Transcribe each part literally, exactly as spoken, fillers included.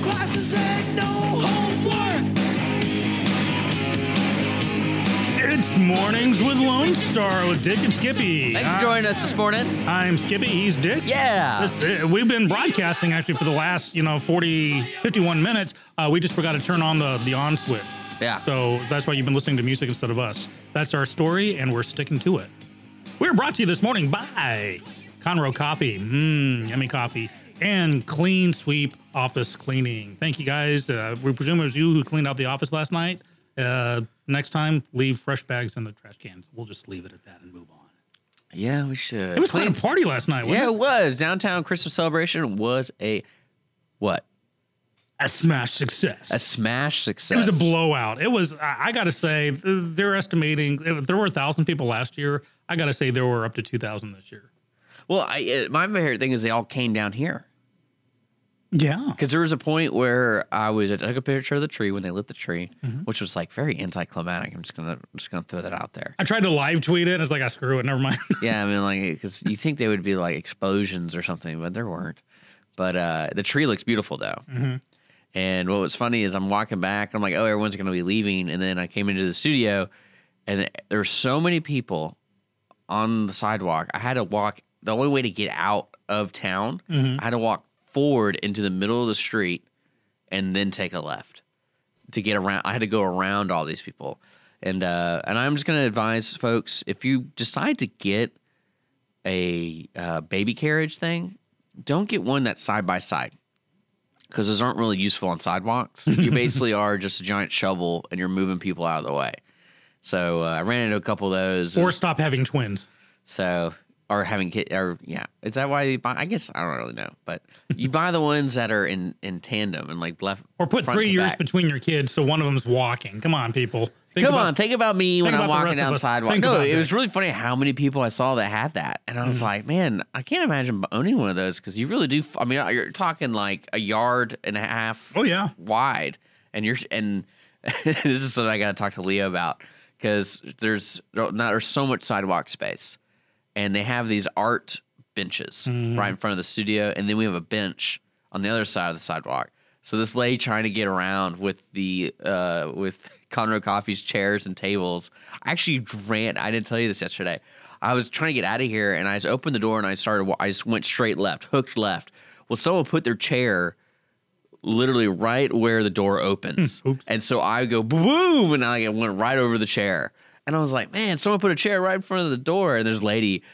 classes and no homework. It's Mornings with Lone Star with Dick and Skippy. Thanks for joining us this morning. I'm Skippy. He's Dick. Yeah. This, uh, we've been broadcasting actually for the last, you know, forty, fifty-one minutes. Uh, we just forgot to turn on the, the on switch. Yeah. So that's why you've been listening to music instead of us. That's our story, and we're sticking to it. We're brought to you this morning by Conroe Coffee. Mmm, yummy coffee. And Clean Sweep Office Cleaning. Thank you, guys. Uh, we presume it was you who cleaned out the office last night. Uh, next time, leave fresh bags in the trash cans. We'll just leave it at that and move on. Yeah, we should. It was quite a party last night, wasn't it? Yeah, it was. Downtown Christmas celebration was a what? A smash success. A smash success. It was a blowout. It was, I got to say, they're estimating, if there were one thousand people last year, I got to say there were up to two thousand this year. Well, I, my favorite thing is they all came down here. Yeah. Because there was a point where I was, I took a picture of the tree when they lit the tree, mm-hmm. which was like very anticlimactic. I'm just going to, just going to throw that out there. I tried to live tweet it. And it's like, I screw it. Never mind. Yeah. I mean, like, because you think they would be like explosions or something, but there weren't. But uh, the tree looks beautiful though. Mm-hmm. And what was funny is I'm walking back. I'm like, oh, everyone's going to be leaving. And then I came into the studio and there were so many people on the sidewalk. I had to walk. The only way to get out of town, mm-hmm. I had to walk forward into the middle of the street and then take a left to get around. I had to go around all these people. And uh, and I'm just going to advise folks, if you decide to get a uh, baby carriage thing, don't get one that's side by side because those aren't really useful on sidewalks. You basically are just a giant shovel and you're moving people out of the way. So uh, I ran into a couple of those. Or and, stop having twins. So... Or having kids, or yeah, is that why you buy? I guess I don't really know, but you buy the ones that are in, in tandem and like left or put three years back. Between your kids, so one of them's walking. Come on, people, think come about, on, think about me think when about I'm walking down the sidewalk. Think no, it that. was really funny how many people I saw that had that, and I was mm-hmm. like, man, I can't imagine owning one of those because you really do. I mean, you're talking like a yard and a half. Oh yeah, wide, and you're and this is something I got to talk to Leo about because there's not there's so much sidewalk space. And they have these art benches mm. right in front of the studio. And then we have a bench on the other side of the sidewalk. So this lady trying to get around with the uh, with Conroe Coffee's chairs and tables. I actually ran. I didn't tell you this yesterday. I was trying to get out of here. And I just opened the door and I started. I just went straight left, hooked left. Well, someone put their chair literally right where the door opens. Mm, and so I go boom. And I went right over the chair. And I was like, man, someone put a chair right in front of the door. And this lady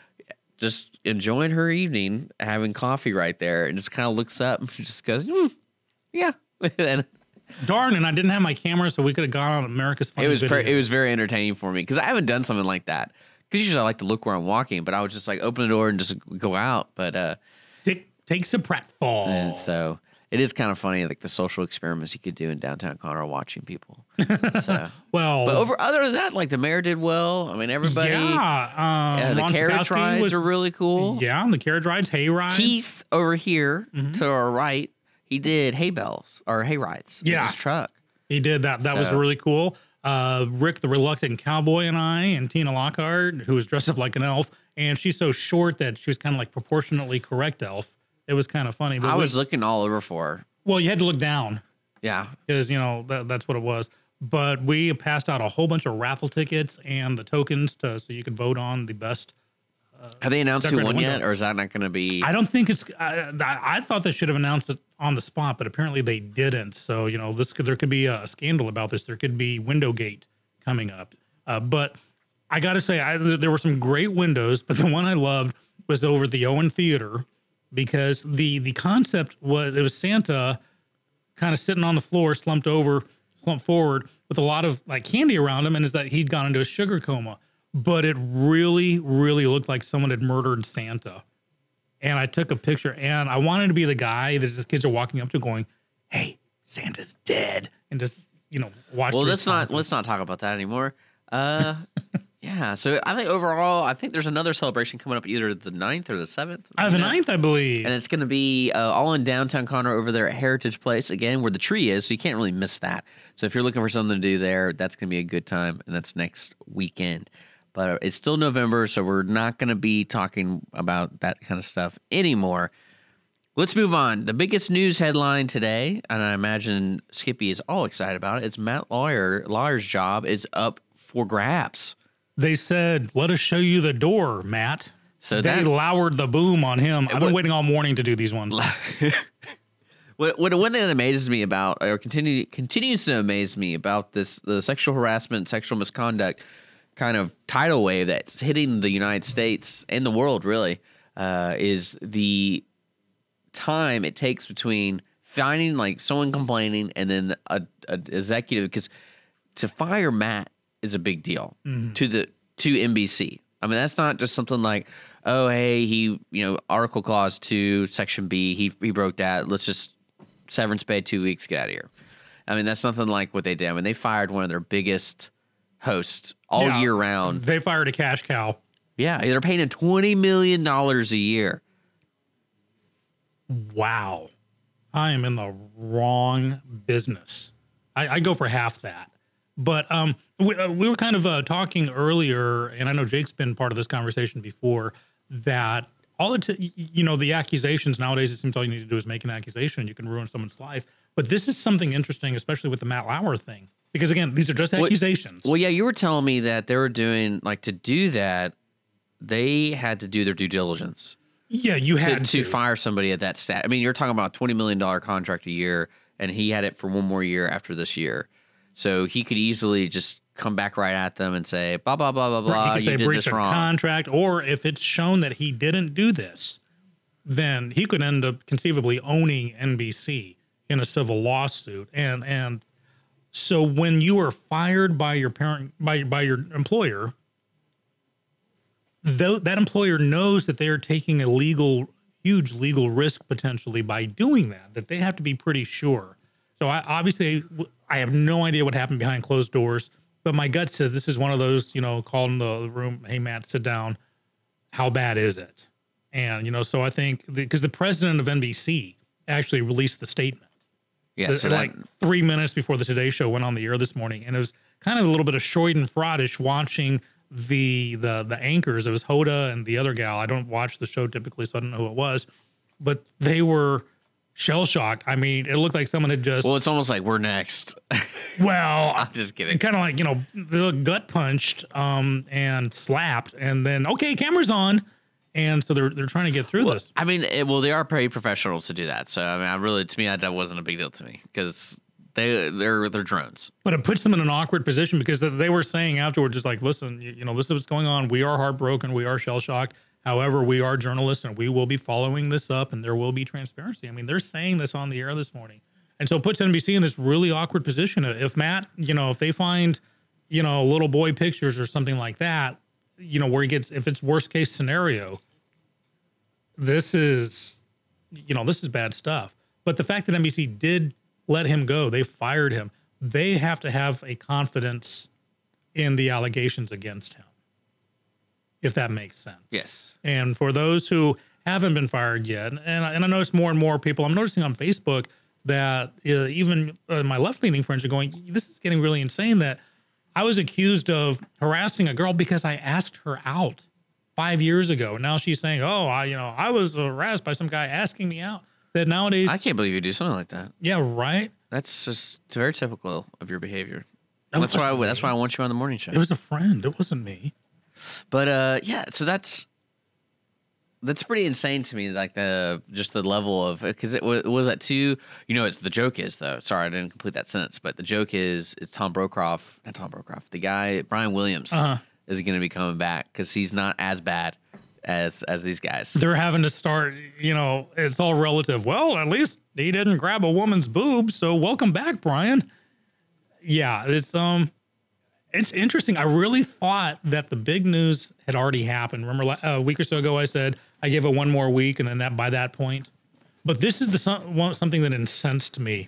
just enjoying her evening, having coffee right there. And just kind of looks up and she just goes, mm, yeah. and, Darn, and I didn't have my camera, so we could have gone on America's Funny It was per, It was very entertaining for me because I haven't done something like that. Because usually I like to look where I'm walking, but I would just like open the door and just go out. But uh, Dick takes a pratfall. And so... It is kind of funny, like the social experiments you could do in downtown Conroe watching people. So. well, but over other than that, like the mayor did well. I mean, everybody. Yeah, um, uh, the carriage rides was, are really cool. Yeah, the carriage rides, hay rides. Keith over here mm-hmm. to our right, he did hay bells or hay rides. Yeah, in his truck. He did that. That so. was really cool. Uh, Rick, the reluctant cowboy, and I, and Tina Lockhart, who was dressed up like an elf, and she's so short that she was kind of like proportionately correct elf. It was kind of funny. But I was we, looking all over for her. Well, you had to look down. Yeah. Because, you know, that, that's what it was. But we passed out a whole bunch of raffle tickets and the tokens to so you could vote on the best. Uh, have they announced who won window. yet, or is that not going to be? I don't think it's I, – I thought they should have announced it on the spot, but apparently they didn't. So, you know, this could, there could be a scandal about this. There could be Windowgate coming up. Uh, but I got to say, I, there were some great windows, but the one I loved was over at the Owen Theater. Because the, the concept was, it was Santa kind of sitting on the floor, slumped over, slumped forward with a lot of like candy around him. And is that he'd gone into a sugar coma, but it really, really looked like someone had murdered Santa. And I took a picture and I wanted to be the guy that these kids are walking up to going, hey, Santa's dead. And just, you know, watch. Well, let's not, let's not talk about that anymore. Uh, Yeah, so I think overall, I think there's another celebration coming up either the ninth or the seventh. Uh, the ninth, I believe. And it's going to be uh, all in downtown Conroe over there at Heritage Place, again, where the tree is, so you can't really miss that. So if you're looking for something to do there, that's going to be a good time, and that's next weekend. But it's still November, so we're not going to be talking about that kind of stuff anymore. Let's move on. The biggest news headline today, and I imagine Skippy is all excited about it, it's Matt Lauer. Lauer's job is up for grabs. They said, let us show you the door, Matt. So They that, lowered the boom on him. I've been what, waiting all morning to do these ones. what, what One thing that amazes me about, or continue, continues to amaze me about this, the sexual harassment, sexual misconduct kind of tidal wave that's hitting the United States and the world, really, uh, is the time it takes between finding like someone complaining and then a, a executive, because to fire Matt is a big deal mm-hmm. to the to N B C. I mean, that's not just something like, oh, hey, he, you know, Article Clause two, Section B, he he broke that. Let's just severance pay two weeks, get out of here. I mean, that's nothing like what they did. I mean, they fired one of their biggest hosts all yeah, year round. They fired a cash cow. Yeah, they're paying him twenty million dollars a year. Wow. I am in the wrong business. I, I go for half that. But um, we, uh, we were kind of uh, talking earlier, and I know Jake's been part of this conversation before, that all the, t- you know, the accusations nowadays, it seems all you need to do is make an accusation and you can ruin someone's life. But this is something interesting, especially with the Matt Lauer thing, because, again, these are just accusations. Well, well yeah, you were telling me that they were doing, like, to do that, they had to do their due diligence. Yeah, you had to, to. to fire somebody at that stat. I mean, you're talking about a twenty million dollars contract a year, and he had it for one more year after this year. So he could easily just come back right at them and say, blah, blah, blah, blah, blah, you did this wrong. Contract, or if it's shown that he didn't do this, then he could end up conceivably owning N B C in a civil lawsuit. And and so when you are fired by your parent, by, by your employer, though that employer knows that they're taking a legal, huge legal risk potentially by doing that, that they have to be pretty sure. So I obviously... I have no idea what happened behind closed doors, but my gut says this is one of those, you know, call in the room, hey, Matt, sit down. How bad is it? And, you know, so I think because the, the president of N B C actually released the statement. Yeah, the, so like that, three minutes before the Today Show went on the air this morning. And it was kind of a little bit of schadenfreude-ish watching the, the, the anchors. It was Hoda and the other gal. I don't watch the show typically, so I don't know who it was, but they were shell-shocked. I mean, it looked like someone had just... Well, it's almost like we're next. Well... I'm just kidding. Kind of like, you know, the gut punched um, and slapped, and then, okay, camera's on. And so they're they're trying to get through well, this. I mean, it, well, they are pretty professionals to do that. So, I mean, I really, to me, that wasn't a big deal to me because they, they're they're drones. But it puts them in an awkward position because they were saying afterwards, just like, listen, you, you know, this is what's going on. We are heartbroken. We are shell-shocked. However, we are journalists and we will be following this up and there will be transparency. I mean, they're saying this on the air this morning. And so it puts N B C in this really awkward position. If Matt, you know, if they find, you know, little boy pictures or something like that, you know, where he gets, if it's worst case scenario, this is, you know, this is bad stuff. But the fact that N B C did let him go, they fired him. They have to have a confidence in the allegations against him, if that makes sense. Yes. And for those who haven't been fired yet, and, and I notice more and more people, I'm noticing on Facebook that uh, even uh, my left-leaning friends are going, this is getting really insane that I was accused of harassing a girl because I asked her out five years ago. Now she's saying, oh, I, you know, I was harassed by some guy asking me out. That nowadays... I can't believe you do something like that. Yeah, right? That's just very typical of your behavior. That that's why I, that's why I want you on the morning show. It was a friend. It wasn't me. But uh, yeah, so that's that's pretty insane to me. Like the just the level of because it was, was that too. You know, it's the joke is though. Sorry, I didn't complete that sentence. But the joke is it's Tom Brokaw, not Tom Brokaw, the guy Brian Williams uh-huh. is going to be coming back because he's not as bad as as these guys. They're having to start. You know, it's all relative. Well, at least he didn't grab a woman's boob. So welcome back, Brian. Yeah, it's um. It's interesting. I really thought that the big news had already happened. Remember a week or so ago, I said I gave it one more week, and then that by that point. But this is the something that incensed me,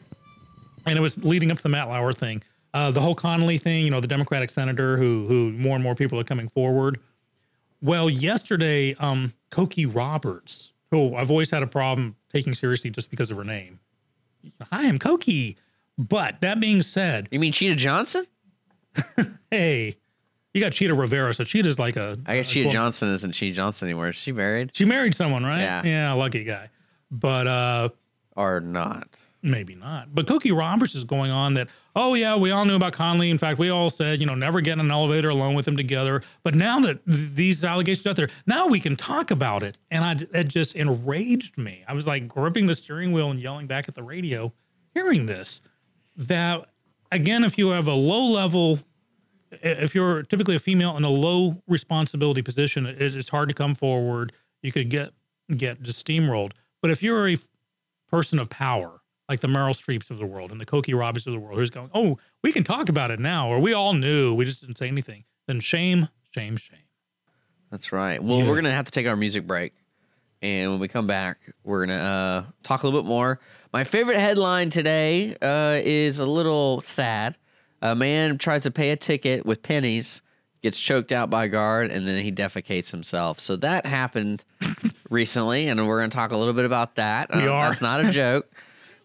and it was leading up to the Matt Lauer thing, uh, the whole Connolly thing. You know, the Democratic senator who who more and more people are coming forward. Well, yesterday, um, Cokie Roberts, who I've always had a problem taking seriously just because of her name. Hi, I'm Cokie. But that being said, you mean Cheetah Johnson? Hey, you got Cheetah Rivera, so Cheetah's like a... I guess a Cheetah cool. Johnson isn't Cheetah Johnson anymore. Is she married? She married someone, right? Yeah. Yeah, lucky guy. but uh, are not. Maybe not. But Cokie Roberts is going on that, oh, yeah, we all knew about Conley. In fact, we all said, you know, never get in an elevator alone with him together. But now that th- these allegations are out there, now we can talk about it. And I, it just enraged me. I was like gripping the steering wheel and yelling back at the radio, hearing this. That, again, if you have a low level, if you're typically a female in a low responsibility position, it's, it's hard to come forward. You could get, get just steamrolled. But if you're a person of power, like the Meryl Streeps of the world and the Cokie Roberts of the world, who's going, oh, we can talk about it now, or we all knew, we just didn't say anything, then shame, shame, shame. That's right. Well, yeah. We're going to have to take our music break. And when we come back, we're going to uh, talk a little bit more. My favorite headline today uh, is a little sad. A man tries to pay a ticket with pennies, gets choked out by a guard, and then he defecates himself. So that happened recently, and we're going to talk a little bit about that. We um, are. That's not a joke.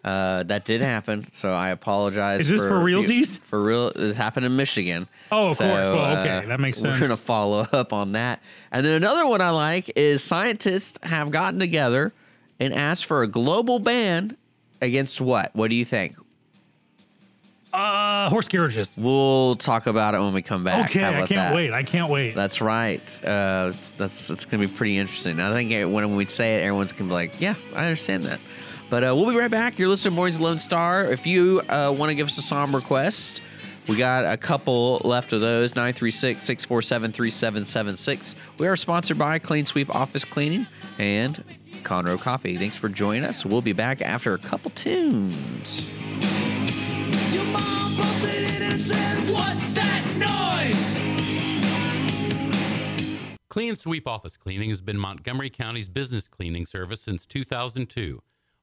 Uh, that did happen, so I apologize. Is this for, for realsies? For real, it happened in Michigan. Oh, of so, course. Well, okay, uh, that makes sense. We're going to follow up on that. And then another one I like is scientists have gotten together and asked for a global ban against what? What do you think? Uh, horse carriages. We'll talk about it when we come back. Okay, I can't that? wait. I can't wait. That's right. Uh, that's that's going to be pretty interesting. I think when we say it, everyone's going to be like, yeah, I understand that. But uh, we'll be right back. You're listening to Mornings Lone Star. If you uh, want to give us a song request, we got a couple left of those, nine three six, six four seven, three seven seven six. We are sponsored by Clean Sweep Office Cleaning and Conroe Coffee. Thanks for joining us. We'll be back after a couple tunes. Your mom posted it and said, what's that noise? Clean Sweep Office Cleaning has been Montgomery County's business cleaning service since two thousand two.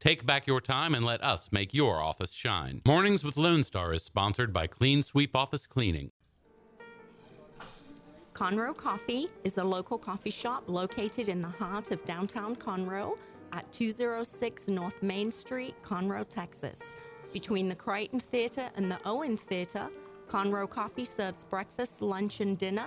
Take back your time and let us make your office shine. Mornings with Lone Star is sponsored by Clean Sweep Office Cleaning. Conroe Coffee is a local coffee shop located in the heart of downtown Conroe at two oh six North Main Street, Conroe, Texas. Between the Crichton Theater and the Owen Theater, Conroe Coffee serves breakfast, lunch, and dinner,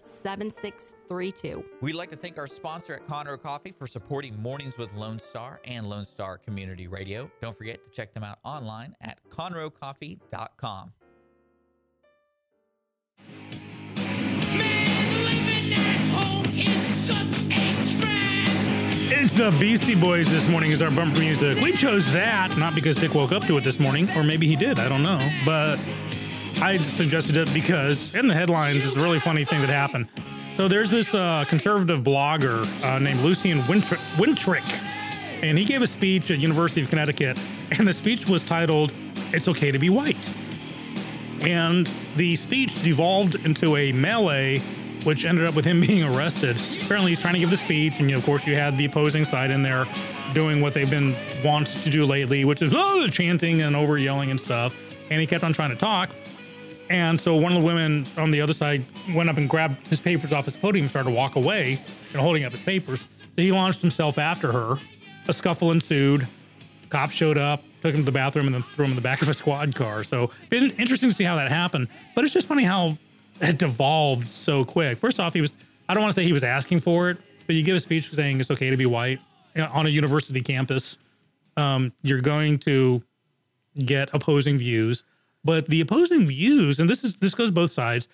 seven six three two. We'd like to thank our sponsor at Conroe Coffee for supporting Mornings with Lone Star and Lone Star Community Radio. Don't forget to check them out online at conroe coffee dot com. It's the Beastie Boys this morning is our bumper music. We chose that, not because Dick woke up to it this morning, or maybe he did, I don't know. But I suggested it because in the headlines is a really funny thing that happened. So there's this uh, conservative blogger uh, named Lucian Wintrick, Wintrick, and he gave a speech at University of Connecticut, and the speech was titled, It's Okay to Be White. And the speech devolved into a melee, which ended up with him being arrested. Apparently he's trying to give the speech, and you know, of course you had the opposing side in there doing what they've been wont to do lately, which is oh, chanting and over yelling and stuff. And he kept on trying to talk. And so one of the women on the other side went up and grabbed his papers off his podium and started to walk away, and you know, holding up his papers. So he launched himself after her. A scuffle ensued. Cops showed up, took him to the bathroom, and then threw him in the back of a squad car. So been interesting to see how that happened. But it's just funny how it devolved so quick. First off, he was, I don't want to say he was asking for it, but you give a speech saying it's okay to be white on a university campus. Um, you're going to get opposing views, but the opposing views, and this is, this goes both sides,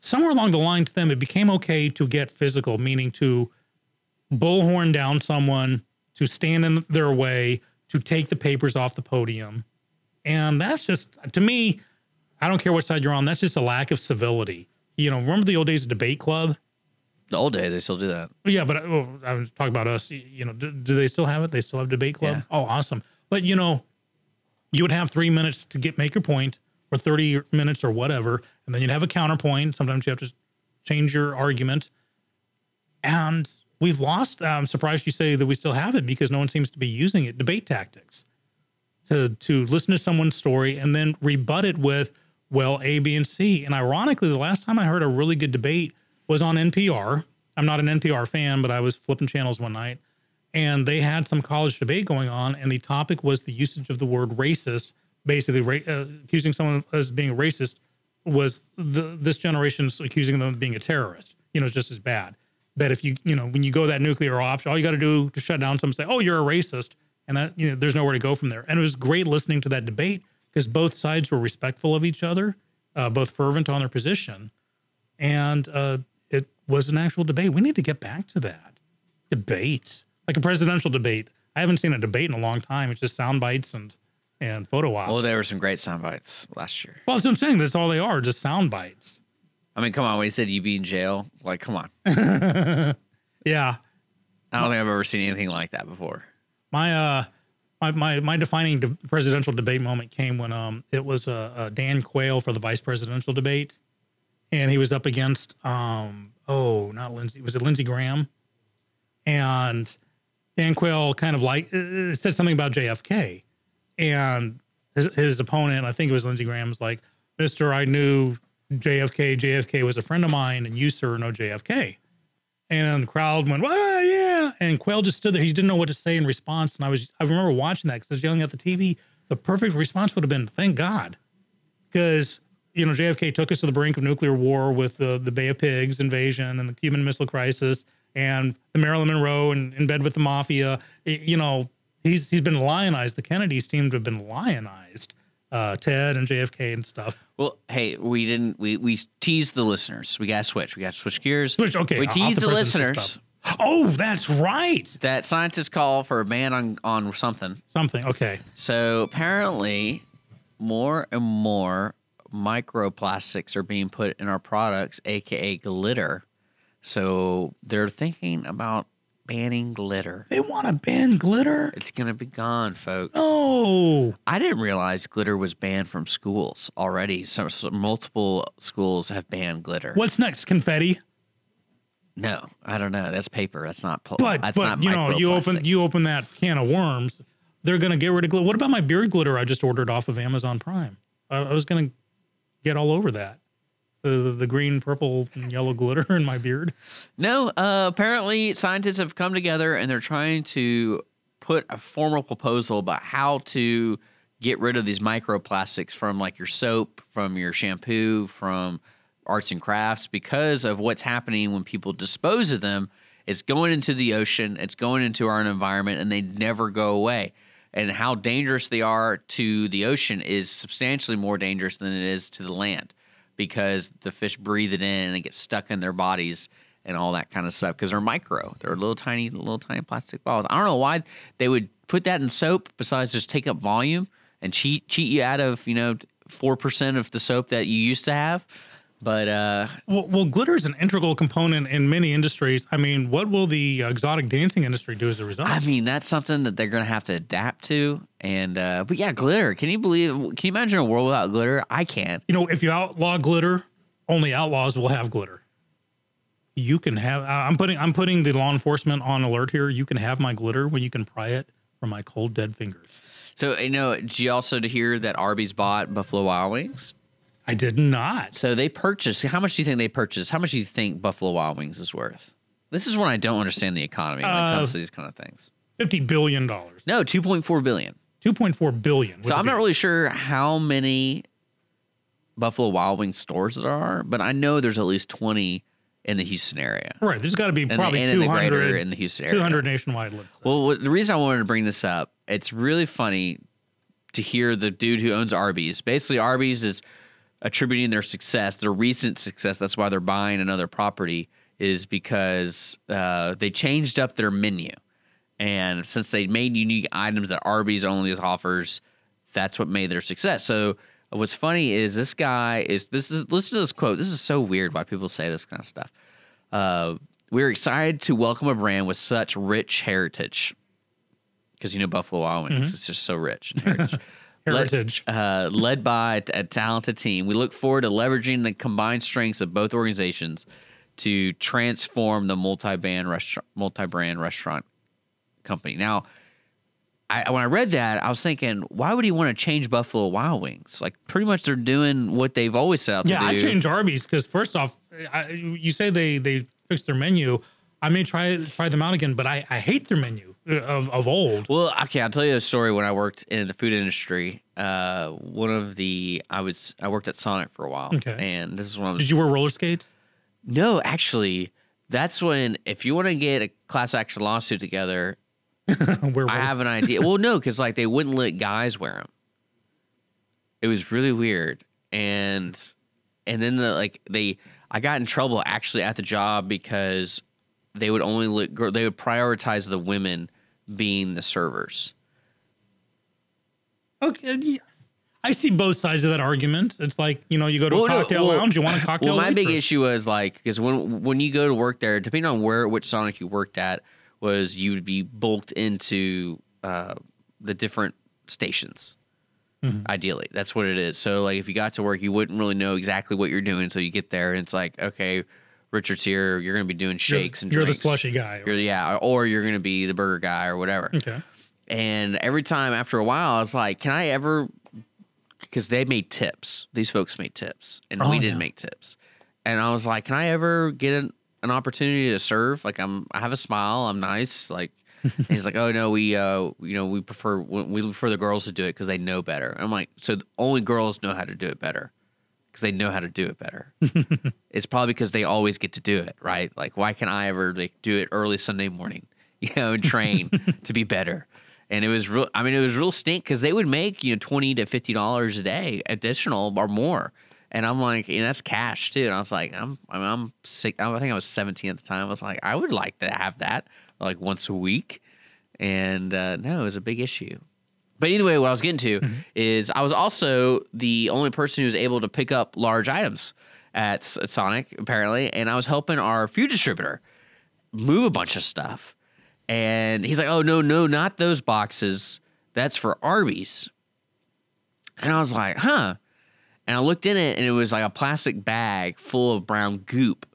somewhere along the line to them, it became okay to get physical, meaning to bullhorn down someone, to stand in their way, to take the papers off the podium. And that's just, to me, I don't care what side you're on. That's just a lack of civility. You know, remember the old days of debate club? The old days, they still do that. Yeah, but well, I was talking about us. You know, do, do they still have it? They still have debate club? Yeah. Oh, awesome. But, you know, you would have three minutes to get make your point or thirty minutes or whatever, and then you'd have a counterpoint. Sometimes you have to change your argument. And we've lost. I'm surprised you say that we still have it because no one seems to be using it. Debate tactics. To, to listen to someone's story and then rebut it with, well, A, B, and C. And ironically, the last time I heard a really good debate was on N P R. I'm not an N P R fan, but I was flipping channels one night, and they had some college debate going on, and the topic was the usage of the word racist. Basically, ra- uh, accusing someone as being a racist was the, this generation's accusing them of being a terrorist. You know, it's just as bad. That if you, you know, when you go that nuclear option, all you got to do to shut down someone say, oh, you're a racist, and that, you know, there's nowhere to go from there. And it was great listening to that debate because both sides were respectful of each other, uh, both fervent on their position, and uh, it was an actual debate. We need to get back to that debate, like a presidential debate. I haven't seen a debate in a long time. It's just sound bites and and photo ops. Well, there were some great sound bites last year. Well, that's what I'm saying. That's all they are, just sound bites. I mean, come on. When he said you'd be in jail, like, come on. Yeah. I don't think I've ever seen anything like that before. My uh, my my, my defining de- presidential debate moment came when um it was uh, uh, Dan Quayle for the vice presidential debate, and he was up against um oh not Lindsey was it Lindsey Graham, and Dan Quayle kind of like uh, said something about J F K, and his, his opponent, I think it was Lindsey Graham, was like, Mister, I knew J F K. J F K was a friend of mine, and you, sir, know J F K. And the crowd went, "Wow, yeah!" And Quayle just stood there. He didn't know what to say in response. And I was—I remember watching that because I was yelling at the T V. The perfect response would have been, "Thank God," because you know J F K took us to the brink of nuclear war with the the Bay of Pigs invasion and the Cuban Missile Crisis and the Marilyn Monroe and in bed with the mafia. You know, he's he's been lionized. The Kennedys seem to have been lionized. Uh, Ted and J F K and stuff. Well, hey, we didn't, we, we teased the listeners. We got to switch. We got to switch gears. Switch, okay. We teased the, the listeners. Oh, that's right. That scientists call for a ban on, on something. Something, okay. So apparently more and more microplastics are being put in our products, A K A glitter. So they're thinking about banning glitter. They want to ban glitter? It's going to be gone, folks. Oh. I didn't realize glitter was banned from schools already. So, so multiple schools have banned glitter. What's next? Confetti? No, I don't know. That's paper. That's not pl- But, that's but not you know, you open, you open that can of worms, they're going to get rid of glitter. What about my beard glitter I just ordered off of Amazon Prime? I, I was going to get all over that. The, the green, purple, and yellow glitter in my beard? No, uh, apparently scientists have come together and they're trying to put a formal proposal about how to get rid of these microplastics from like your soap, from your shampoo, from arts and crafts because of what's happening when people dispose of them. It's going into the ocean, it's going into our environment, and they never go away. And how dangerous they are to the ocean is substantially more dangerous than it is to the land, because the fish breathe it in and it gets stuck in their bodies and all that kind of stuff because they're micro. They're little tiny, little tiny plastic balls. I don't know why they would put that in soap besides just take up volume and cheat cheat you out of, you know, four percent of the soap that you used to have. But uh, well, well, glitter is an integral component in many industries. I mean, what will the exotic dancing industry do as a result? I mean, that's something that they're going to have to adapt to. And uh, but yeah, glitter. Can you believe? Can you imagine a world without glitter? I can't. You know, if you outlaw glitter, only outlaws will have glitter. You can have. I'm putting. I'm putting the law enforcement on alert here. You can have my glitter when you can pry it from my cold dead fingers. So you know, did you also to hear that Arby's bought Buffalo Wild Wings? I did not. So they purchased. How much do you think they purchased? How much do you think Buffalo Wild Wings is worth? This is when I don't understand the economy when uh, it comes to these kind of things. fifty billion dollars. No, two point four billion dollars. two point four billion dollars. So I'm not really sure how many Buffalo Wild Wings stores there are, but I know there's at least twenty in the Houston area. Right. There's got to be probably and the, and two hundred in the, greater, in the Houston area. two hundred nationwide. Let's say. Well, the reason I wanted to bring this up, it's really funny to hear the dude who owns Arby's. Basically, Arby's is attributing their success, their recent success, that's why they're buying another property, is because uh, they changed up their menu. And since they made unique items that Arby's only offers, that's what made their success. So what's funny is this guy is, this is, listen to this quote. This is so weird why people say this kind of stuff. Uh, We're excited to welcome a brand with such rich heritage. Because, you know, Buffalo Wild Wings, mm-hmm. it's just so rich in heritage. Heritage. Led, uh, led by a, a talented team. We look forward to leveraging the combined strengths of both organizations to transform the multi-brand restaurant, multi-brand restaurant company. Now, I, when I read that, I was thinking, why would he want to change Buffalo Wild Wings? Like, pretty much they're doing what they've always set out yeah, to do. Yeah, I changed Arby's because, first off, I, you say they, they fixed their menu. I may try try them out again, but I, I hate their menu of, of old. Well, okay, I'll tell you a story. When I worked in the food industry, uh, one of the I was I worked at Sonic for a while. Okay, and this is when I was. Did you wear roller skates? No, actually, that's when if you want to get a class action lawsuit together, where I have an idea. Well, no, because like they wouldn't let guys wear them. It was really weird, and and then the, like they I got in trouble actually at the job because. They would only look, they would prioritize the women being the servers. Okay. Yeah. I see both sides of that argument. It's like, you know, you go to well, a cocktail no, well, lounge, you want a cocktail. Well, my waitress. Big issue was like, because when, when you go to work there, depending on where, which Sonic you worked at, was you would be bulked into uh, the different stations. Mm-hmm. Ideally, that's what it is. So like, if you got to work, you wouldn't really know exactly what you're doing until you get there. And it's like, okay, Richard's here, you're going to be doing shakes you're, and drinks. You're the slushy guy. Or, you're, yeah, or you're going to be the burger guy or whatever. Okay. And every time after a while, I was like, can I ever... Because they made tips. These folks made tips. And oh, we didn't yeah. make tips. And I was like, can I ever get an, an opportunity to serve? Like, I'm, I have a smile. I'm nice. Like, he's like, oh, no, we uh, you know, we prefer we prefer the girls to do it because they know better. And I'm like, so only girls know how to do it better. Because they know how to do it better. It's probably because they always get to do it, right? Like, why can't I ever like do it early Sunday morning, you know, and train to be better? And it was real. I mean, it was real stink because they would make, you know, twenty to fifty dollars a day additional or more. And I'm like, and that's cash too. And I was like, I'm, I'm, I'm sick. I think I was seventeen at the time. I was like, I would like to have that like once a week. And uh, no, it was a big issue. But either way, what I was getting to mm-hmm. is I was also the only person who was able to pick up large items at, at Sonic, apparently. And I was helping our food distributor move a bunch of stuff. And he's like, oh, no, no, not those boxes. That's for Arby's. And I was like, huh. And I looked in it, and it was like a plastic bag full of brown goop.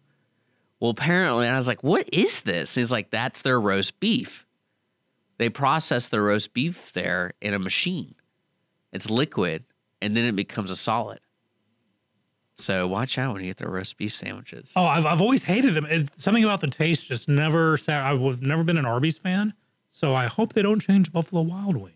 Well, apparently, and I was like, what is this? And he's like, that's their roast beef. They process the roast beef there in a machine. It's liquid, and then it becomes a solid. So watch out when you get the roast beef sandwiches. Oh, I've I've always hated them. It's something about the taste just never. I've never been an Arby's fan, so I hope they don't change Buffalo Wild Wings.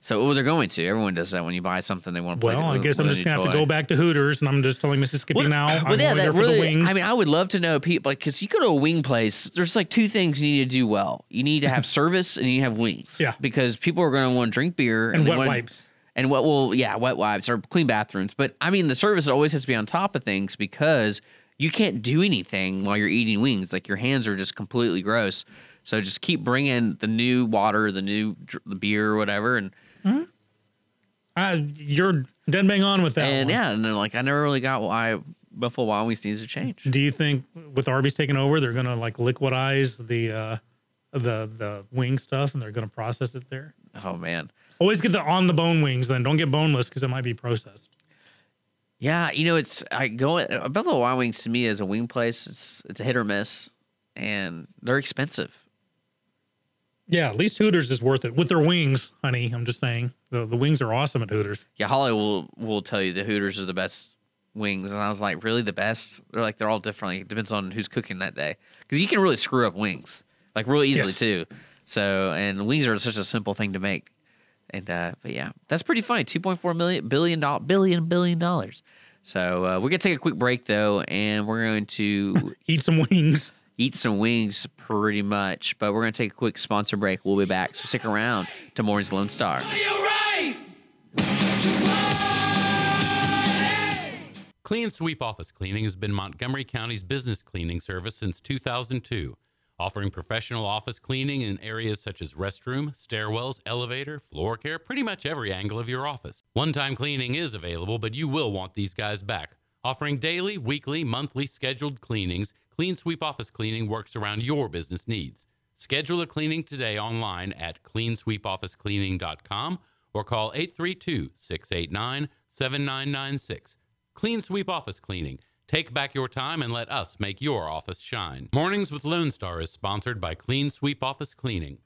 So oh, they're going to. Everyone does that when you buy something they want to play. Well, I guess I'm just going to have to go back to Hooters, and I'm just telling Missus Skippy well, now. Well, I'm yeah, that really, for the wings. I mean, I would love to know people, like, because you go to a wing place, there's like two things you need to do well. You need to have service and you have wings. Yeah. Because people are going to want to drink beer. And, and wet wanna, wipes. And what will, yeah, wet wipes or clean bathrooms. But I mean, the service always has to be on top of things because you can't do anything while you're eating wings. Like your hands are just completely gross. So just keep bringing the new water, the new the beer or whatever. And, Mm-hmm. Uh, you're dead bang on with that and one. Yeah, and they're like, I never really got why Buffalo Wild Wings needs to change. Do you think with Arby's taking over, they're going to like liquidize the uh, the the wing stuff and they're going to process it there? Oh, man. Always get the on-the-bone wings then. Don't get boneless because it might be processed. Yeah, you know, it's I go Buffalo Wild Wings to me as a wing place, it's it's a hit or miss, and they're expensive. Yeah, at least Hooters is worth it. With their wings, honey, I'm just saying. The the wings are awesome at Hooters. Yeah, Holly will will tell you the Hooters are the best wings. And I was like, really the best? They're like, they're all different. Like, it depends on who's cooking that day. Because you can really screw up wings, like real easily yes. too. So, and wings are such a simple thing to make. And, uh, but yeah, that's pretty funny. two point four million billion dollars, billion, billion dollars. So uh, we're going to take a quick break though. And we're going to eat some wings. Eat some wings pretty much. But we're going to take a quick sponsor break. We'll be back. So stick around to Morning's Lone Star. Clean Sweep Office Cleaning has been Montgomery County's business cleaning service since two thousand two, offering professional office cleaning in areas such as restroom, stairwells, elevator, floor care, pretty much every angle of your office. One-time cleaning is available, but you will want these guys back. Offering daily, weekly, monthly scheduled cleanings, Clean Sweep Office Cleaning works around your business needs. Schedule a cleaning today online at clean sweep office cleaning dot com or call eight three two, six eight nine, seven nine nine six. Clean Sweep Office Cleaning. Take back your time and let us make your office shine. Mornings with Lone Star is sponsored by Clean Sweep Office Cleaning.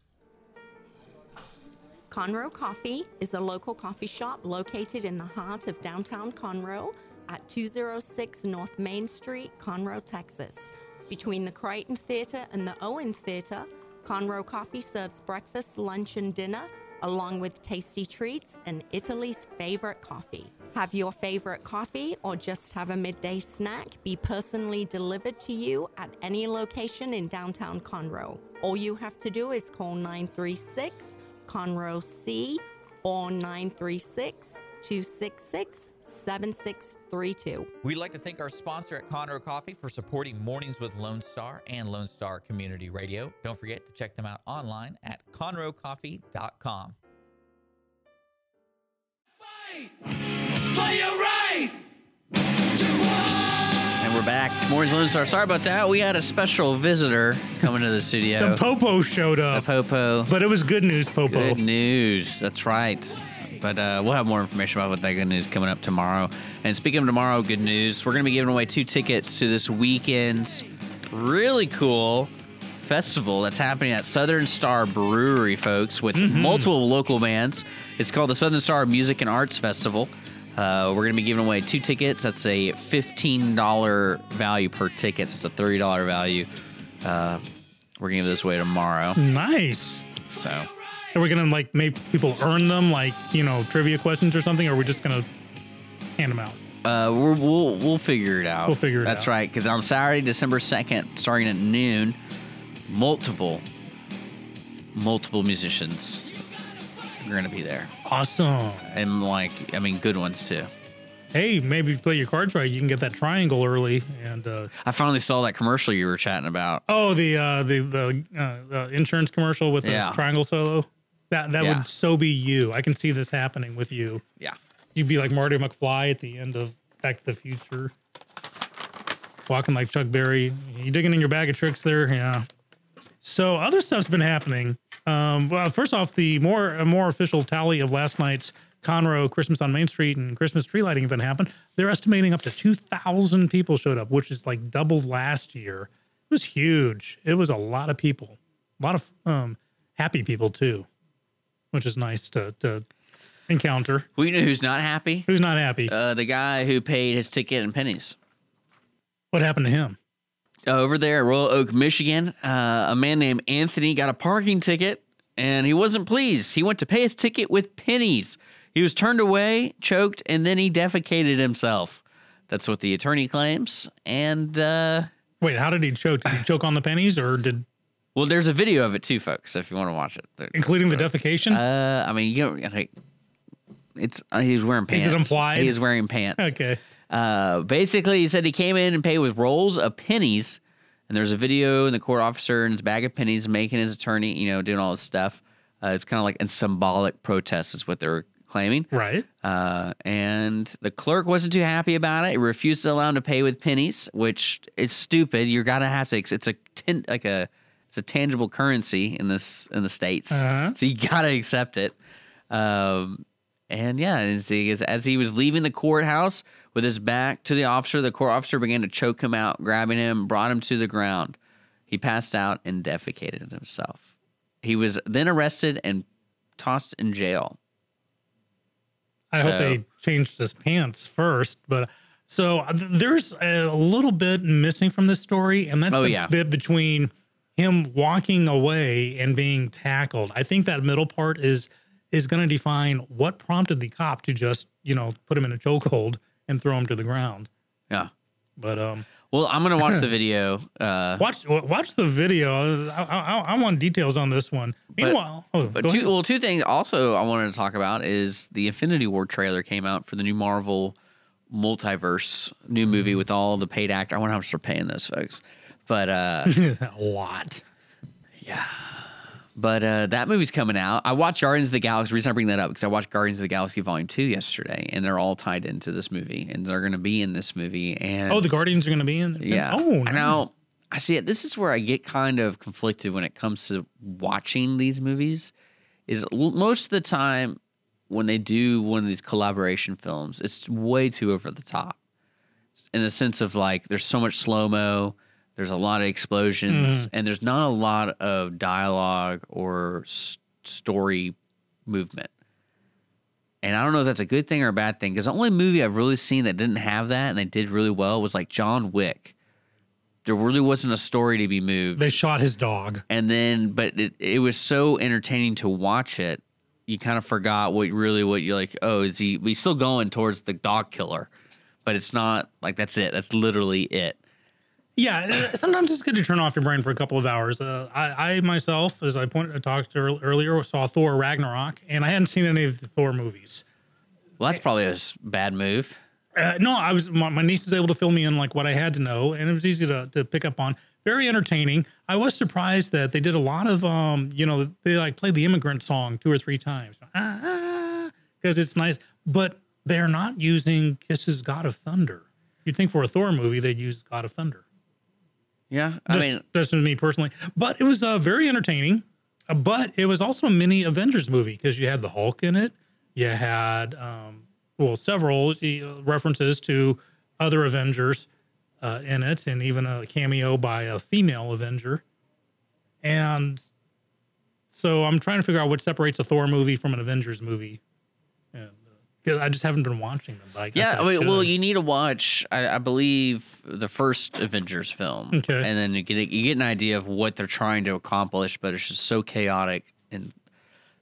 Conroe Coffee is a local coffee shop located in the heart of downtown Conroe at two oh six North Main Street, Conroe, Texas. Between the Crichton Theater and the Owen Theater, Conroe Coffee serves breakfast, lunch, and dinner, along with tasty treats and Italy's favorite coffee. Have your favorite coffee or just have a midday snack be personally delivered to you at any location in downtown Conroe. All you have to do is call nine three six, C O N R O E C or nine three six, two six six, seven six three two. We'd like to thank our sponsor at Conroe Coffee for supporting Mornings with Lone Star and Lone Star Community Radio. Don't forget to check them out online at conroe coffee dot com. Fight for your right to war. And we're back. Mornings with Lone Star. Sorry about that. We had a special visitor coming to the studio. The Popo showed up. The Popo. But it was good news, Popo. Good news. That's right. But uh, we'll have more information about what that good news coming up tomorrow. And speaking of tomorrow, good news, we're going to be giving away two tickets to this weekend's really cool festival that's happening at Southern Star Brewery, folks, with mm-hmm. multiple local bands. It's called the Southern Star Music and Arts Festival. Uh, we're going to be giving away two tickets. That's a fifteen dollars value per ticket, so it's a thirty dollars value. Uh, we're going to give this away tomorrow. Nice. So... Are we going to, like, make people earn them, like, you know, trivia questions or something, or are we just going to hand them out? Uh, we're, we'll we'll figure it out. We'll figure it That's out. That's right, because on Saturday, December second, starting at noon, multiple, multiple musicians are going to be there. Awesome. And, like, I mean, good ones, too. Hey, maybe if you play your cards right, you can get that triangle early. And uh, I finally saw that commercial you were chatting about. Oh, the uh, the, the, uh, the insurance commercial with the yeah. triangle solo? That that yeah. would so be you. I can see this happening with you. Yeah. You'd be like Marty McFly at the end of Back to the Future. Walking like Chuck Berry. You digging in your bag of tricks there? Yeah. So other stuff's been happening. Um, well, first off, the more more official tally of last night's Conroe Christmas on Main Street and Christmas tree lighting event happened. They're estimating up to two thousand people showed up, which is like double last year. It was huge. It was a lot of people. A lot of um, happy people, too. Which is nice to, to encounter. We know who's not happy. Who's not happy? Uh, the guy who paid his ticket in pennies. What happened to him? Uh, over there at Royal Oak, Michigan, uh, a man named Anthony got a parking ticket, and he wasn't pleased. He went to pay his ticket with pennies. He was turned away, choked, and then he defecated himself. That's what the attorney claims. And uh, wait, how did he choke? Did he choke on the pennies, or did... Well, there's a video of it too, folks. So if you want to watch it, there, including there. The defecation. Uh, I mean, you know, like, it's uh, he was wearing pants. Is it implied? He was wearing pants. Okay. Uh, basically, he said he came in and paid with rolls of pennies, and there's a video and the court officer in his bag of pennies making his attorney, you know, doing all this stuff. Uh, it's kind of like a symbolic protest, is what they're claiming, right? Uh, and the clerk wasn't too happy about it. He refused to allow him to pay with pennies, which is stupid. You're gonna have to. It's a ten, like a It's a tangible currency in this in the States, uh-huh. so you gotta accept it. Um, and yeah, as he, as he was leaving the courthouse with his back to the officer, the court officer began to choke him out, grabbing him, brought him to the ground. He passed out and defecated himself. He was then arrested and tossed in jail. I so, hope they changed his pants first, but so there's a little bit missing from this story, and that's oh, the yeah. bit between him walking away and being tackled. I think that middle part is is going to define what prompted the cop to just, you know, put him in a chokehold and throw him to the ground. Yeah. But um. Well, I'm going to watch the video. Uh, watch watch the video. I, I, I want details on this one. Meanwhile, but, oh, but two, well, two things. Also, I wanted to talk about is the Infinity War trailer came out for the new Marvel multiverse new movie with all the paid actors. I wonder how much they're paying those folks. But uh, a lot. Yeah. But uh, that movie's coming out. I watched Guardians of the Galaxy. The reason I bring that up because I watched Guardians of the Galaxy Volume two yesterday, and they're all tied into this movie, and they're going to be in this movie. And oh, the Guardians are going to be in? Yeah. Oh, nice. I know. I see it. This is where I get kind of conflicted when it comes to watching these movies. Is most of the time when they do one of these collaboration films, it's way too over the top. In the sense of like, there's so much slow-mo, there's a lot of explosions, mm. and there's not a lot of dialogue or s- story movement. And I don't know if that's a good thing or a bad thing, because the only movie I've really seen that didn't have that and they did really well was like John Wick. There really wasn't a story to be moved. They shot his dog. And then, but it, it was so entertaining to watch it. You kind of forgot what really, what you're like, oh, is he, we're still going towards the dog killer. But it's not like that's it. That's literally it. Yeah, sometimes it's good to turn off your brain for a couple of hours. Uh, I, I myself, as I pointed, I talked to earlier, saw Thor Ragnarok, and I hadn't seen any of the Thor movies. Well, that's probably a bad move. Uh, no, I was my, my niece was able to fill me in like what I had to know, and it was easy to, to pick up on. Very entertaining. I was surprised that they did a lot of, um, you know, they like played the immigrant song two or three times. Ah, ah, because it's nice, but they're not using Kiss's God of Thunder. You'd think for a Thor movie they'd use God of Thunder. Yeah, I just, mean, that's me personally, but it was uh, very entertaining. Uh, but it was also a mini Avengers movie because you had the Hulk in it. You had um, well several uh, references to other Avengers uh, in it, and even a cameo by a female Avenger. And so I'm trying to figure out what separates a Thor movie from an Avengers movie. And, I just haven't been watching them. But I guess yeah, I I mean, well, you need to watch, I, I believe, the first Avengers film. Okay. And then you get you get an idea of what they're trying to accomplish, but it's just so chaotic. And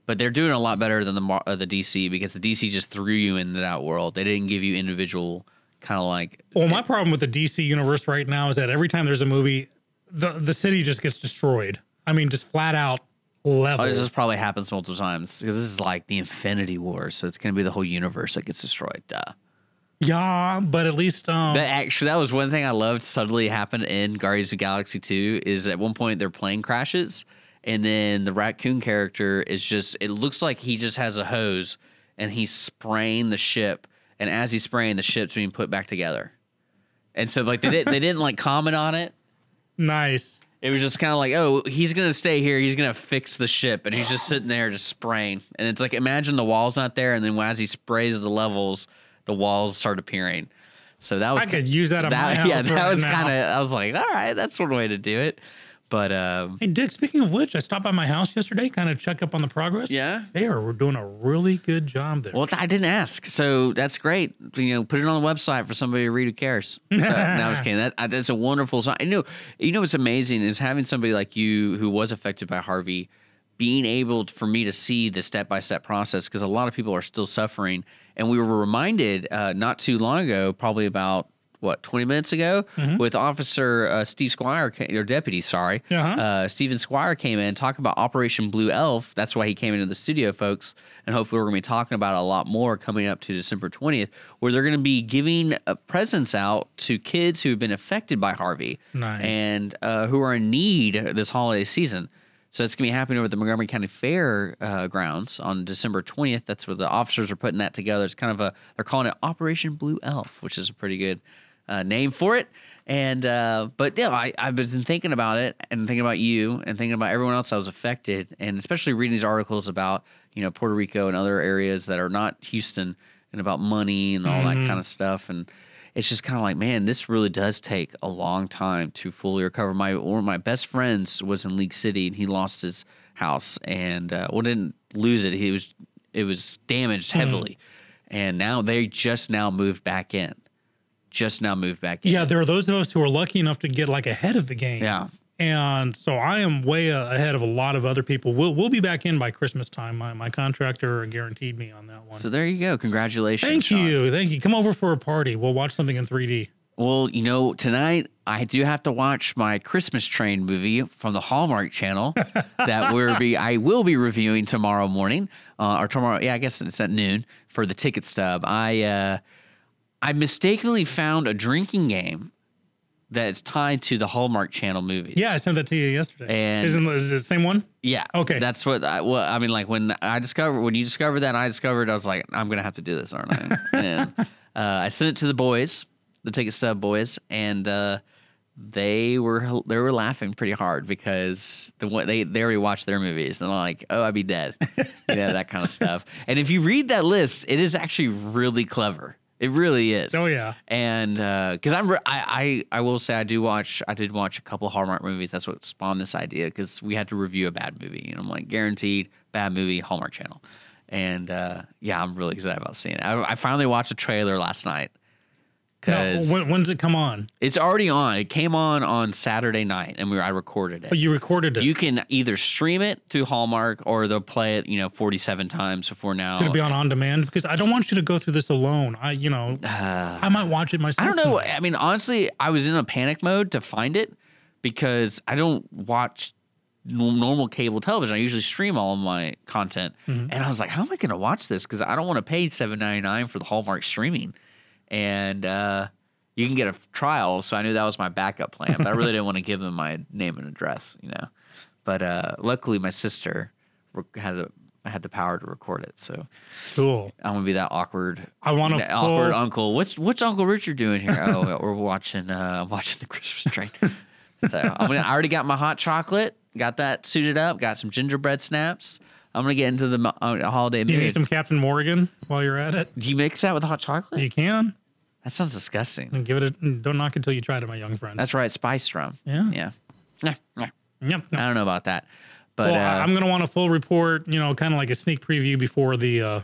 but they're doing a lot better than the uh, the D C, because the D C just threw you into that world. They didn't give you individual kind of like... Well, my it, problem with the D C universe right now is that every time there's a movie, the, the city just gets destroyed. I mean, just flat out. Level. Oh, this probably happens multiple times because this is like the Infinity War, so it's going to be the whole universe that gets destroyed. Duh. Yeah, but at least um, that actually that was one thing I loved. Suddenly happened in Guardians of the Galaxy two is at one point their plane crashes, and then the raccoon character is just it looks like he just has a hose and he's spraying the ship, and as he's spraying the ship's being put back together, and so like they did, they didn't like comment on it. Nice. It was just kind of like, oh, he's going to stay here. He's going to fix the ship. And he's just sitting there just spraying. And it's like, imagine the wall's not there. And then as he sprays the levels, the walls start appearing. So that was. I could use that on my house. Yeah, that was kind of. I was like, all right, that's one way to do it. But. Um, hey, Dick, speaking of which, I stopped by my house yesterday, kind of check up on the progress. Yeah. They are doing a really good job there. Well, I didn't ask. So that's great. You know, put it on the website for somebody to read who cares. So, no, I was kidding. That, I, that's a wonderful sign. I know, you know what's amazing is having somebody like you who was affected by Harvey being able to, for me to see the step-by-step process, because a lot of people are still suffering. And we were reminded uh, not too long ago, probably about what, twenty minutes ago, mm-hmm. with Officer uh, Steve Squire, or Deputy, sorry, uh-huh. uh, Stephen Squire came in and talked about Operation Blue Elf. That's why he came into the studio, folks, and hopefully we're going to be talking about it a lot more coming up to December twentieth, where they're going to be giving uh, presents out to kids who have been affected by Harvey nice. and uh, who are in need this holiday season. So it's going to be happening over at the Montgomery County Fair uh, grounds on December twentieth. That's where the officers are putting that together. It's kind of a, they're calling it Operation Blue Elf, which is a pretty good Uh, name for it. And uh, but yeah, I, I've been thinking about it and thinking about you and thinking about everyone else that was affected, and especially reading these articles about, you know, Puerto Rico and other areas that are not Houston, and about money and all mm-hmm. that kind of stuff. And it's just kind of like, man, this really does take a long time to fully recover. My one of my best friends was in League City, and he lost his house, and uh, well, didn't lose it. He was it was damaged heavily, mm-hmm. and now they just now moved back in. just now moved back in. Yeah, there are those of us who are lucky enough to get like ahead of the game. Yeah. And so I am way ahead of a lot of other people. We'll we'll be back in by Christmas time. My my contractor guaranteed me on that one. So there you go. Congratulations. Thank Sean. you. Thank you. Come over for a party. We'll watch something in three D. Well, you know, tonight I do have to watch my Christmas Train movie from the Hallmark Channel that we'll be I will be reviewing tomorrow morning uh, or tomorrow. Yeah, I guess it's at noon for the Ticket Stub. I uh I mistakenly found a drinking game that's tied to the Hallmark Channel movies. Yeah, I sent that to you yesterday. And Isn't is it the same one? Yeah. Okay. That's what I, well, I mean, like when I discovered, when you discovered that, I discovered, I was like, I'm going to have to do this, aren't I? and, uh, I sent it to the boys, the Ticket Stub boys, and uh, they were they were laughing pretty hard because the one, they they already watched their movies. They're like, oh, I'd be dead, you know, that kind of stuff. And if you read that list, it is actually really clever. It really is. Oh yeah. And because uh, I'm re- I, I I will say I do watch I did watch a couple Hallmark movies. That's what spawned this idea because we had to review a bad movie, and I'm like, guaranteed bad movie, Hallmark Channel. And uh, yeah, I'm really excited about seeing it. I, I finally watched a trailer last night. No, when, when does it come on? It's already on. It came on on Saturday night, and we were, I recorded it. Oh, you recorded it. You can either stream it through Hallmark, or they'll play it, you know, forty-seven times before now. It'll be on on demand because I don't want you to go through this alone. I, you know, uh, I might watch it myself. I don't know. Tonight. I mean, honestly, I was in a panic mode to find it because I don't watch normal cable television. I usually stream all of my content, mm-hmm. and I was like, how am I going to watch this? Because I don't want to pay seven ninety-nine for the Hallmark streaming. And uh, you can get a trial, so I knew that was my backup plan. But I really didn't want to give them my name and address, you know. But uh, luckily, my sister had the had the power to record it, so cool. I'm gonna be that awkward. I want to awkward full... uncle. What's what's Uncle Richard doing here? Oh, we're watching uh, watching the Christmas Train. So I'm gonna, I already got my hot chocolate. Got that suited up. Got some gingerbread snaps. I'm going to get into the uh, holiday Do you mood. Need some Captain Morgan while you're at it? Do you mix that with hot chocolate? You can. That sounds disgusting. And give it a, don't knock it until you try it, my young friend. That's right. Spiced rum. Yeah. Yeah. Nah, nah. Yep, yep. I don't know about that. But well, uh, I'm going to want a full report, you know, kind of like a sneak preview before the uh,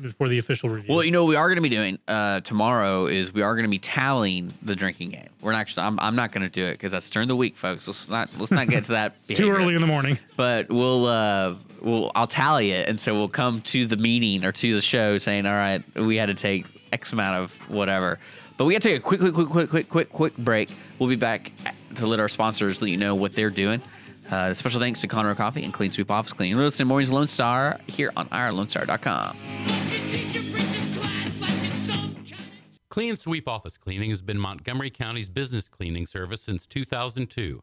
before the official review. Well, you know what we are going to be doing uh, tomorrow is we are going to be tallying the drinking game. We're not actually, I'm, I'm not going to do it because that's during the week, folks. Let's not let's not get to that. It's too early in the morning. But we'll... Uh, Well, I'll tally it, and so we'll come to the meeting or to the show saying, all right, we had to take X amount of whatever. But we got to take a quick, quick, quick, quick, quick, quick, quick break. We'll be back to let our sponsors let you know what they're doing. Uh, special thanks to Conroe Coffee and Clean Sweep Office Cleaning. You're listening to Mornings Lone Star here on iron lone star dot com. Clean Sweep Office Cleaning has been Montgomery County's business cleaning service since two thousand two.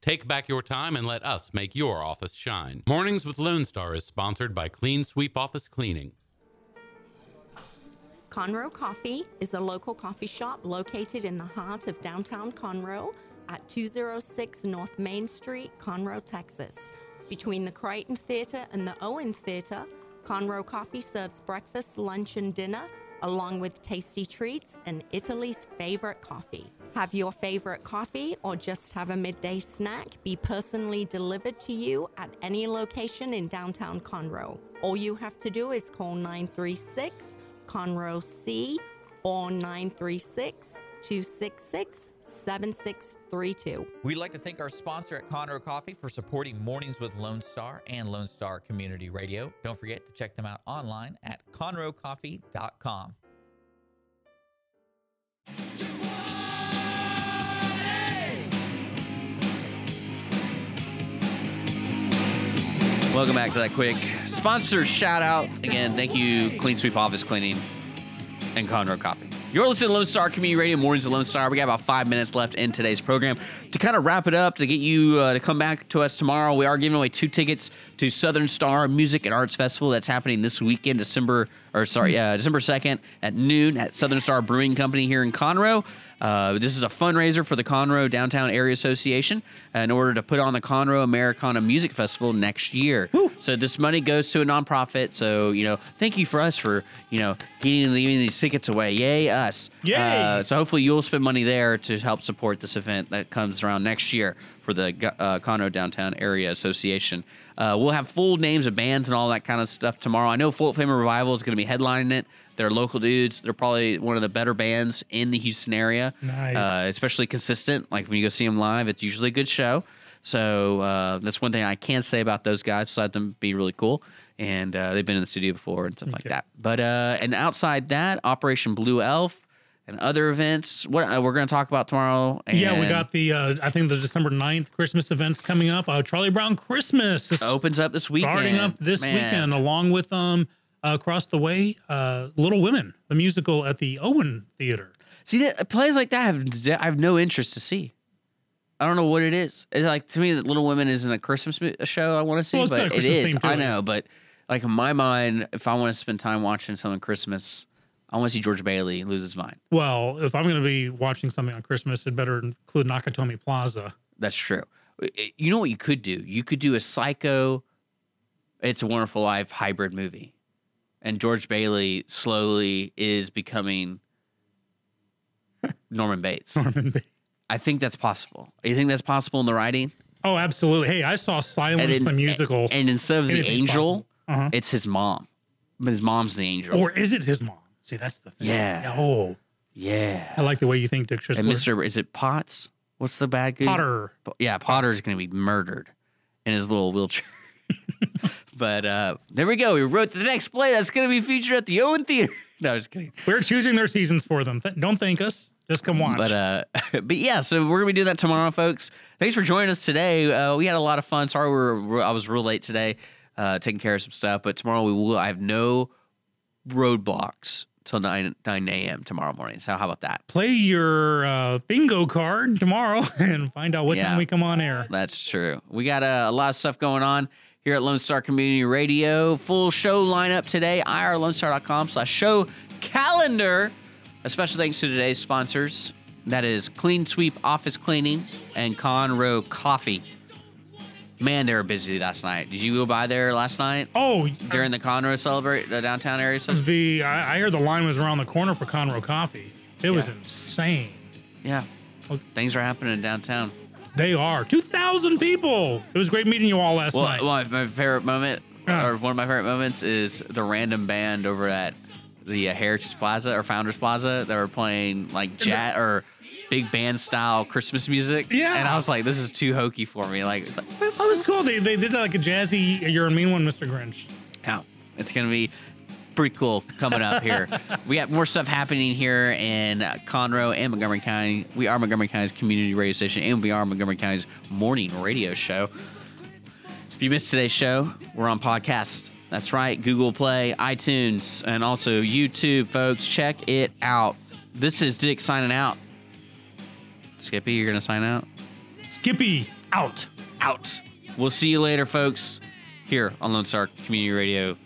Take back your time and let us make your office shine. Mornings with Lone Star is sponsored by Clean Sweep Office Cleaning. Conroe Coffee is a local coffee shop located in the heart of downtown Conroe at two oh six North Main Street, Conroe, Texas. Between the Crichton Theater and the Owen Theater, Conroe Coffee serves breakfast, lunch, and dinner, along with tasty treats and Italy's favorite coffee. Have your favorite coffee or just have a midday snack be personally delivered to you at any location in downtown Conroe. All you have to do is call nine three six, C O N R O E C or nine three six, two six six, seven six three two. We'd like to thank our sponsor at Conroe Coffee for supporting Mornings with Lone Star and Lone Star Community Radio. Don't forget to check them out online at conroe coffee dot com. Welcome back to that quick sponsor shout out. Again, thank you, Clean Sweep Office Cleaning and Conroe Coffee. You're listening to Lone Star Community Radio, Mornings of Lone Star. We got about five minutes left in today's program. To kind of wrap it up, to get you uh, to come back to us tomorrow, we are giving away two tickets to Southern Star Music and Arts Festival that's happening this weekend, December or sorry, uh, December second at noon at Southern Star Brewing Company here in Conroe. Uh, this is a fundraiser for the Conroe Downtown Area Association in order to put on the Conroe Americana Music Festival next year. Woo! So this money goes to a nonprofit. So, you know, thank you for us for, you know, getting and leaving these tickets away. Yay, us. Yay! Uh, so hopefully you'll spend money there to help support this event that comes around next year for the uh, Conroe Downtown Area Association. Uh, we'll have full names of bands and all that kind of stuff tomorrow. I know Full Flame Revival is going to be headlining it. They're local dudes. They're probably one of the better bands in the Houston area. Nice. Uh, especially consistent. Like when you go see them live, it's usually a good show. So uh, that's one thing I can say about those guys, besides them being really cool. And uh, they've been in the studio before and stuff okay. like that. But uh, and outside that, Operation Blue Elf and other events. What uh, we're going to talk about tomorrow. And yeah, we got the, uh, I think the December ninth Christmas events coming up. Uh, Charlie Brown Christmas is opens up this weekend. Starting up this Man. weekend, along with um uh, across the way, uh, Little Women, the musical at the Owen Theater. See, plays like that, I have, I have no interest to see. I don't know what it is. It's like, to me, that Little Women isn't a Christmas show I want to see, well, but it is. I know, but like in my mind, if I want to spend time watching something on Christmas, I want to see George Bailey lose his mind. Well, if I'm going to be watching something on Christmas, it better include Nakatomi Plaza. That's true. You know what you could do? You could do a Psycho, It's a Wonderful Life hybrid movie. And George Bailey slowly is becoming Norman Bates. Norman Bates. I think that's possible. You think that's possible in the writing? Oh, absolutely. Hey, I saw Silence in, the Musical. And, and instead of the angel, uh-huh. it's his mom. But his mom's the angel. Or is it his mom? See, that's the thing. Yeah. Oh. Yeah. I like the way you think, Dick Schitzler. And Mister Is it Potts? What's the bad guy? Potter. Yeah, Potter's going to be murdered in his little wheelchair. But uh, there we go. We wrote the next play that's going to be featured at the Owen Theater. No, I was kidding. We're choosing their seasons for them. Th- don't thank us. Just come watch. But uh, but yeah, so we're going to do that tomorrow, folks. Thanks for joining us today. Uh, we had a lot of fun. Sorry we were, I was real late today, uh, taking care of some stuff. But tomorrow we will. I have no roadblocks till nine a.m. tomorrow morning. So how about that? Play your uh, bingo card tomorrow and find out what yeah, time we come on air. That's true. We got uh, a lot of stuff going on here at Lone Star Community Radio. Full show lineup today, irlonestar.com slash show calendar. A special thanks to today's sponsors. That is Clean Sweep Office Cleaning and Conroe Coffee. Man, they were busy last night. Did you go by there last night? Oh. During the Conroe Celebrate, the downtown area? The I, I heard the line was around the corner for Conroe Coffee. It yeah. was insane. Yeah. Well, things are happening downtown. They are. two thousand people. It was great meeting you all last well, night. Well, my favorite moment, yeah. or one of my favorite moments, is the random band over at the uh, Heritage Plaza or Founders Plaza that were playing like jazz or big band style Christmas music. Yeah. And I was like, this is too hokey for me. Like, it's like that was cool. They they did like a jazzy, you're a mean one, Mister Grinch. Yeah. It's going to be pretty cool coming up here. We got more stuff happening here in uh, Conroe and Montgomery County. We are Montgomery County's community radio station and we are Montgomery County's morning radio show. If you missed today's show, we're on podcast. That's right, Google Play, iTunes, and also YouTube, folks. Check it out. This is Dick signing out. Skippy, you're going to sign out? Skippy, out. Out. We'll see you later, folks, here on Lone Star Community Radio.